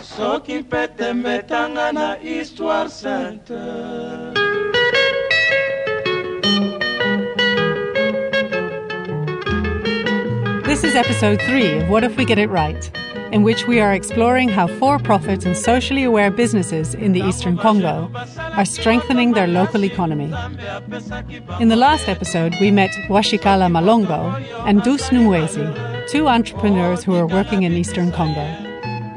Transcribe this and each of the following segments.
So qui pète metanga na histoire sainte. This is episode 3 of What If We Get It Right, in which we are exploring how for-profit and socially aware businesses in the Eastern Congo are strengthening their local economy. In the last episode, we met Washikala Malongo and Douce Namwezi, two entrepreneurs who are working in Eastern Congo.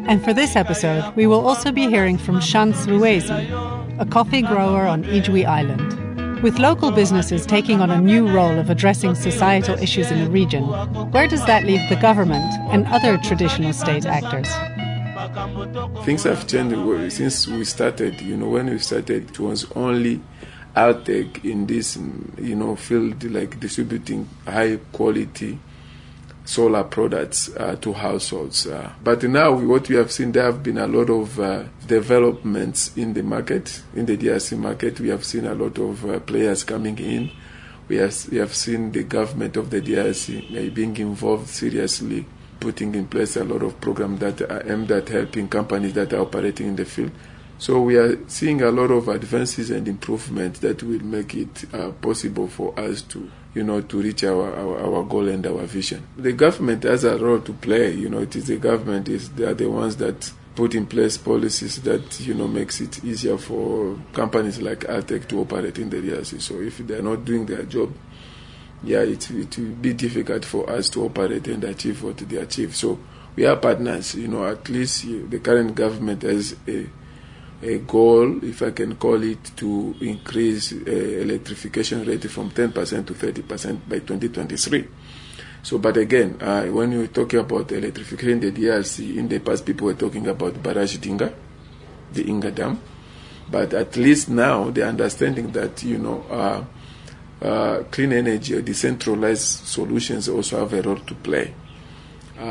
And for this episode, we will also be hearing from Chance Ruzi, a coffee grower on Ijwi Island. With local businesses taking on a new role of addressing societal issues in the region, where does that leave the government and other traditional state actors? Things have changed since we started. When we started, it was only Altech in this, field, like distributing high-quality solar products to households. But now what we have seen, there have been a lot of developments in the market, in the DRC market. We have seen a lot of players coming in. We have seen the government of the DRC being involved seriously, putting in place a lot of programs that are aimed at helping companies that are operating in the field. So we are seeing a lot of advances and improvements that will make it possible for us to to reach our goal and our vision. The government has a role to play. It is the government, they are the ones that put in place policies that, makes it easier for companies like Altech to operate in the DRC. So if they're not doing their job, it will be difficult for us to operate and achieve what they achieve. So we are partners. At least the current government has a goal, if I can call it, to increase electrification rate from 10% to 30% by 2023. So, but again, when you're talking about electrification in the DRC, in the past people were talking about Barajdinga, the Inga Dam, but at least now they're understanding that, clean energy or decentralized solutions also have a role to play. So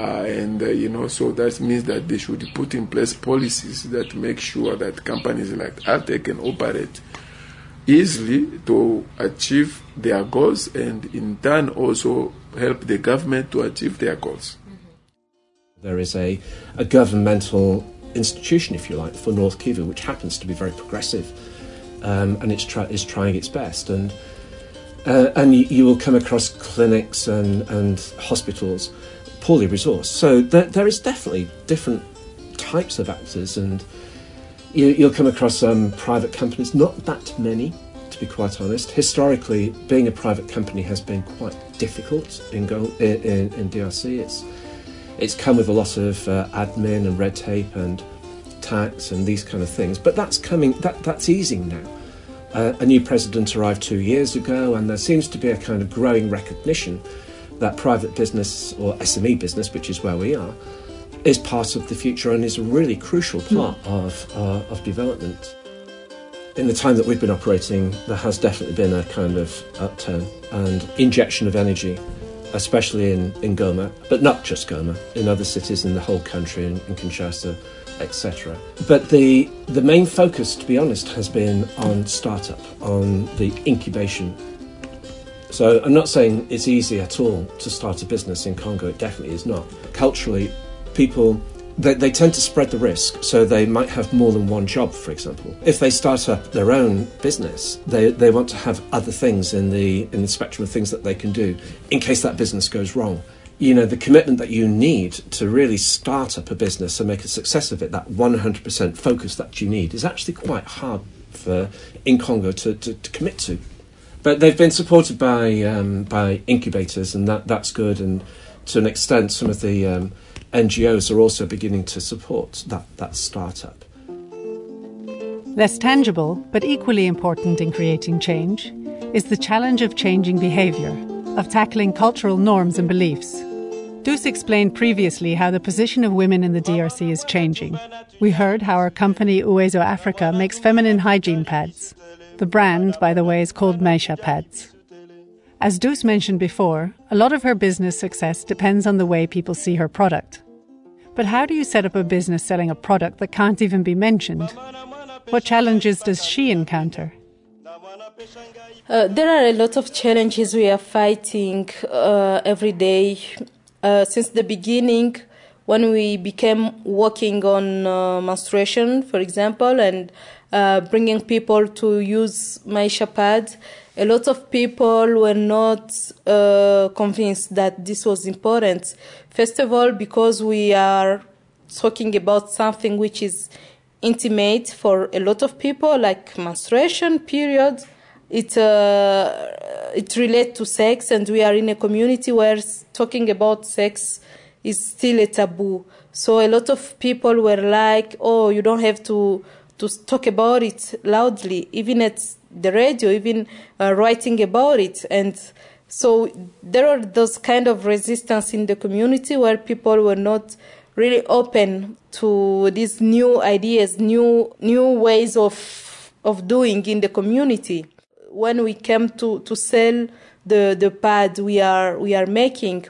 that means that they should put in place policies that make sure that companies like Altech can operate easily to achieve their goals and in turn also help the government to achieve their goals. There is a governmental institution, if you like, for North Kivu, which happens to be very progressive, and it's trying its best. And you will come across clinics and hospitals poorly resourced. So there is definitely different types of actors, and you'll come across private companies, not that many, to be quite honest. Historically, being a private company has been quite difficult in DRC. It's come with a lot of admin and red tape and tax and these kind of things, but that's easing now. A new president arrived 2 years ago, and there seems to be a kind of growing recognition that private business, or SME business, which is where we are, is part of the future and is a really crucial part of development. In the time that we've been operating, there has definitely been a kind of upturn and injection of energy, especially in Goma, but not just Goma, in other cities in the whole country, in Kinshasa, etc. But the main focus, to be honest, has been on startup, on the incubation. So I'm not saying it's easy at all to start a business in Congo, it definitely is not. But culturally, people, they tend to spread the risk, so they might have more than one job, for example. If they start up their own business, they want to have other things in the spectrum of things that they can do in case that business goes wrong. The commitment that you need to really start up a business and make a success of it, that 100% focus that you need, is actually quite hard in Congo to commit to. But they've been supported by incubators, and that's good. And to an extent, some of the NGOs are also beginning to support that startup. Less tangible, but equally important in creating change, is the challenge of changing behaviour, of tackling cultural norms and beliefs. Douce explained previously how the position of women in the DRC is changing. We heard how our company Uwezo Africa makes feminine hygiene pads. The brand, by the way, is called Maisha Pads. As Douce mentioned before, a lot of her business success depends on the way people see her product. But how do you set up a business selling a product that can't even be mentioned? What challenges does she encounter? There are a lot of challenges we are fighting every day. Since the beginning, when we became working on menstruation, for example, and bringing people to use Maisha Pads, a lot of people were not convinced that this was important. First of all, because we are talking about something which is intimate for a lot of people, like menstruation, period. It relates to sex, and we are in a community where talking about sex is still a taboo. So a lot of people were like, oh, you don't have to talk about it loudly, even at the radio, even writing about it. And so there are those kind of resistance in the community where people were not really open to these new ideas, new ways of doing in the community. When we came to sell the pad we are making,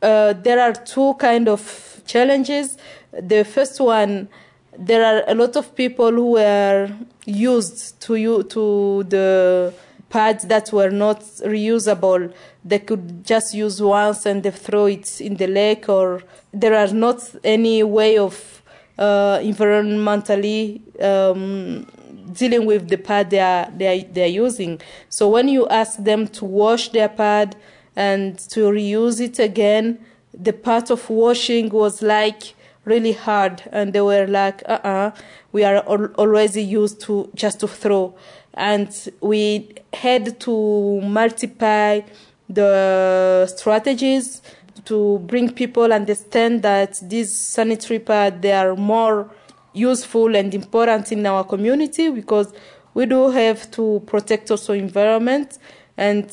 there are two kind of challenges. The first one, there are a lot of people who were used to the pads that were not reusable. They could just use once and they throw it in the lake, or there are not any way of environmentally dealing with the pad they are using. So when you ask them to wash their pad and to reuse it again, the part of washing was like really hard, and they were like, we are always used to just to throw. And we had to multiply the strategies to bring people understand that these sanitary pads, they are more useful and important in our community, because we do have to protect also environment. And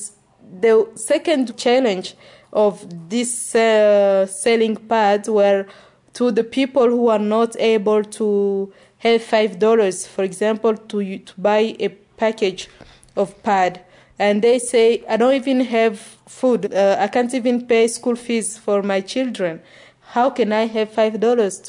the second challenge of this selling pads were to the people who are not able to have $5, for example, to buy a package of pad. And they say, I don't even have food. I can't even pay school fees for my children. How can I have $5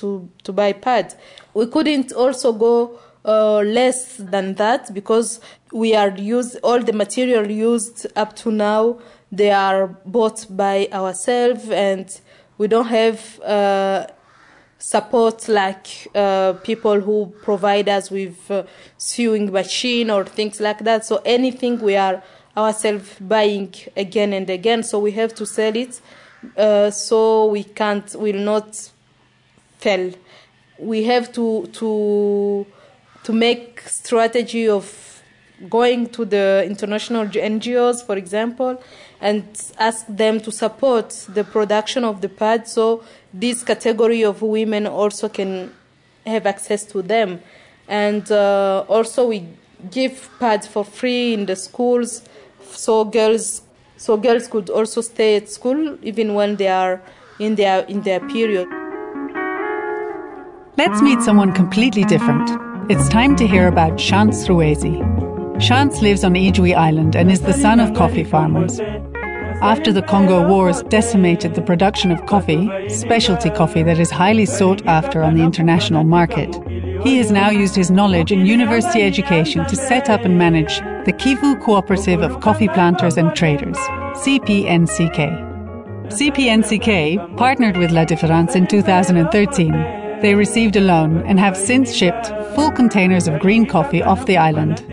to buy pad? We couldn't also go less than that, because we are all the material used up to now, they are bought by ourselves, and we don't have support like people who provide us with sewing machine or things like that. So anything we are ourselves buying again and again, so we have to sell it, so we will not fail. We have to make strategy of going to the international NGOs, for example, and ask them to support the production of the pads, so this category of women also can have access to them. And also we give pads for free in the schools, so girls could also stay at school even when they are in their period. Let's meet someone completely different. It's time to hear about Chance Ruzi. Chance lives on Ijwi Island and is the son of coffee farmers. After the Congo Wars decimated the production of coffee, specialty coffee that is highly sought after on the international market, he has now used his knowledge in university education to set up and manage the Kivu Cooperative of Coffee Planters and Traders, CPNCK. CPNCK partnered with La Difference in 2013. They received a loan and have since shipped full containers of green coffee off the island.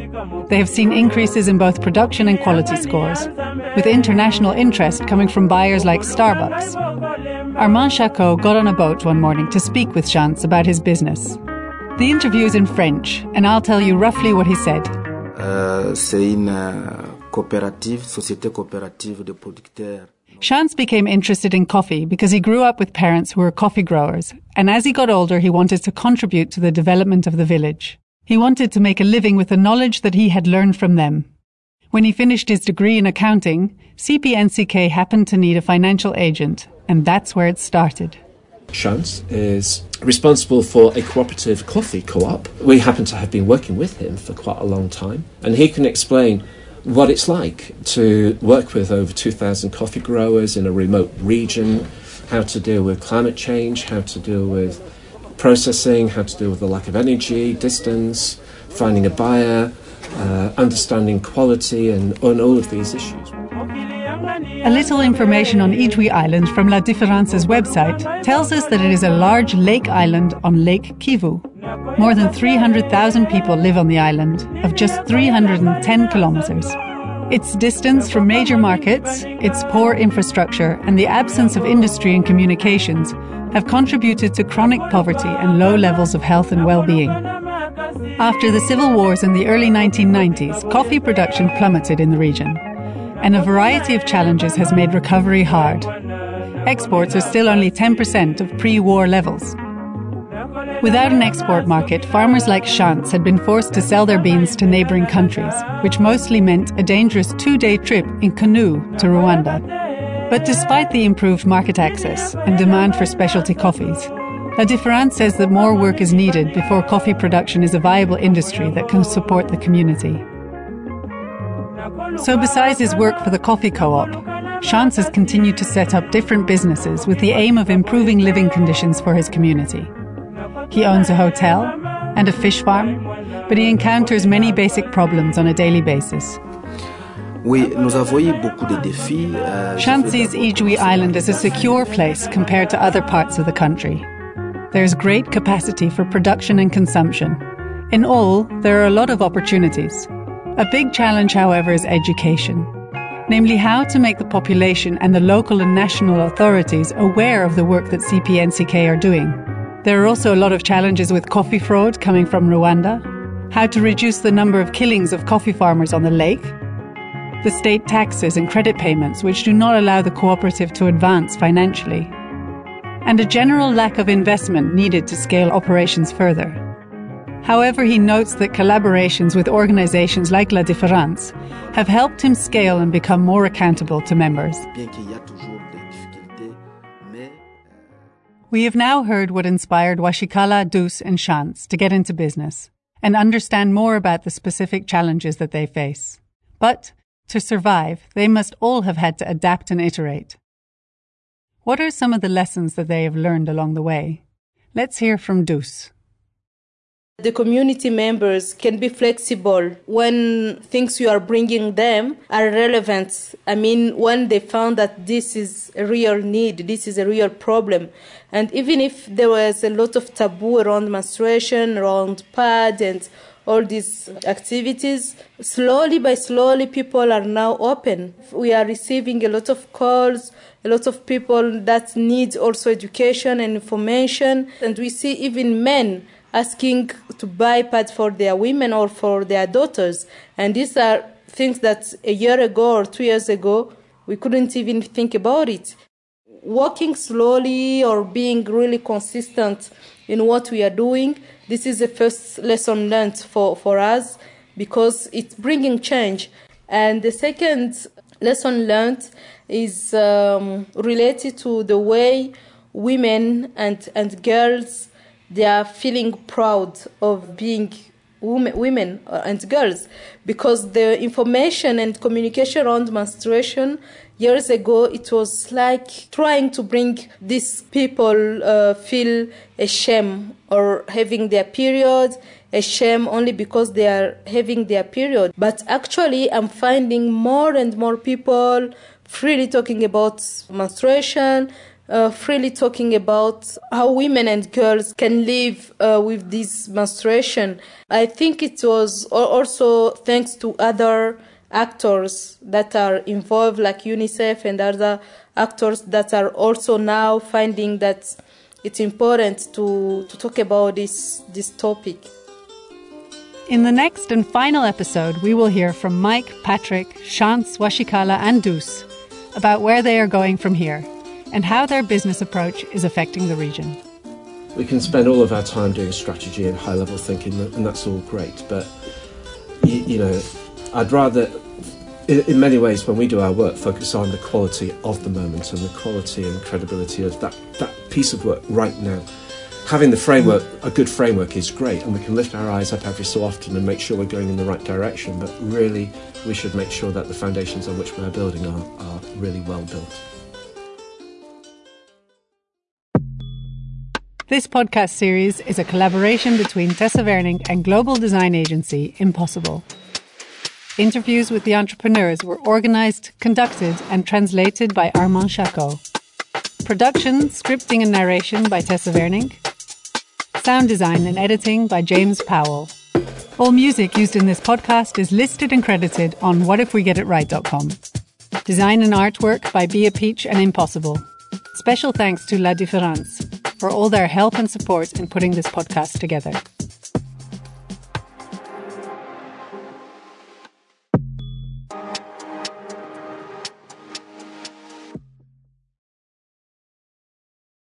They have seen increases in both production and quality scores, with international interest coming from buyers like Starbucks. Armand Chacot got on a boat one morning to speak with Chance about his business. The interview is in French, and I'll tell you roughly what he said. Chance became interested in coffee because he grew up with parents who were coffee growers, and as he got older, he wanted to contribute to the development of the village. He wanted to make a living with the knowledge that he had learned from them. When he finished his degree in accounting, CPNCK happened to need a financial agent, and that's where it started. Chance is responsible for a cooperative coffee co-op. We happen to have been working with him for quite a long time, and he can explain what it's like to work with over 2,000 coffee growers in a remote region, how to deal with climate change, how to deal with processing, how to deal with the lack of energy, distance, finding a buyer, understanding quality and all of these issues. A little information on Ijwi Island from La Difference's website tells us that it is a large lake island on Lake Kivu. More than 300,000 people live on the island, of just 310 kilometers. Its distance from major markets, its poor infrastructure, and the absence of industry and communications have contributed to chronic poverty and low levels of health and well-being. After the civil wars in the early 1990s, coffee production plummeted in the region, and a variety of challenges has made recovery hard. Exports are still only 10% of pre-war levels. Without an export market, farmers like Chance had been forced to sell their beans to neighboring countries, which mostly meant a dangerous two-day trip in canoe to Rwanda. But despite the improved market access and demand for specialty coffees, La Difference says that more work is needed before coffee production is a viable industry that can support the community. So besides his work for the coffee co-op, Chance has continued to set up different businesses with the aim of improving living conditions for his community. He owns a hotel and a fish farm, but he encounters many basic problems on a daily basis. Chance sees Ijwi Island as a secure place compared to other parts of the country. There is great capacity for production and consumption. In all, there are a lot of opportunities. A big challenge, however, is education, namely how to make the population and the local and national authorities aware of the work that CPNCK are doing. There are also a lot of challenges with coffee fraud coming from Rwanda, how to reduce the number of killings of coffee farmers on the lake, the state taxes and credit payments which do not allow the cooperative to advance financially, and a general lack of investment needed to scale operations further. However, he notes that collaborations with organizations like La Difference have helped him scale and become more accountable to members. We have now heard what inspired Washikala, Douce and Chance to get into business and understand more about the specific challenges that they face. But to survive, they must all have had to adapt and iterate. What are some of the lessons that they have learned along the way? Let's hear from Douce. The community members can be flexible when things you are bringing them are relevant. I mean, when they found that this is a real need, this is a real problem. And even if there was a lot of taboo around menstruation, around pads and all these activities, slowly, people are now open. We are receiving a lot of calls, a lot of people that need also education and information. And we see even men asking to buy pads for their women or for their daughters. And these are things that a year ago or 2 years ago, we couldn't even think about it. Walking slowly or being really consistent in what we are doing, this is the first lesson learned for us because it's bringing change. And the second lesson learned is related to the way women and girls, they are feeling proud of being women and girls because the information and communication around menstruation years ago, it was like trying to bring these people feel ashamed or having their period, ashamed only because they are having their period. But actually, I'm finding more and more people freely talking about menstruation, freely talking about how women and girls can live with this menstruation. I think it was also thanks to other actors that are involved, like UNICEF and other actors that are also now finding that it's important to talk about this topic. In the next and final episode, we will hear from Mike, Patrick, Chance, Washikala and Douce about where they are going from here and how their business approach is affecting the region. We can spend all of our time doing strategy and high-level thinking, and that's all great, but, you know, I'd rather, in many ways, when we do our work, focus on the quality of the moment and the quality and credibility of that piece of work right now. Having the framework, a good framework, is great, and we can lift our eyes up every so often and make sure we're going in the right direction, but really we should make sure that the foundations on which we're building are really well built. This podcast series is a collaboration between Tessa Wernink and global design agency Impossible. Interviews with the entrepreneurs were organized, conducted, and translated by Armand Chacot. Production, scripting, and narration by Tessa Wernink. Sound design and editing by James Powell. All music used in this podcast is listed and credited on whatifwegetitright.com. Design and artwork by Bea Peach and Impossible. Special thanks to La Difference for all their help and support in putting this podcast together.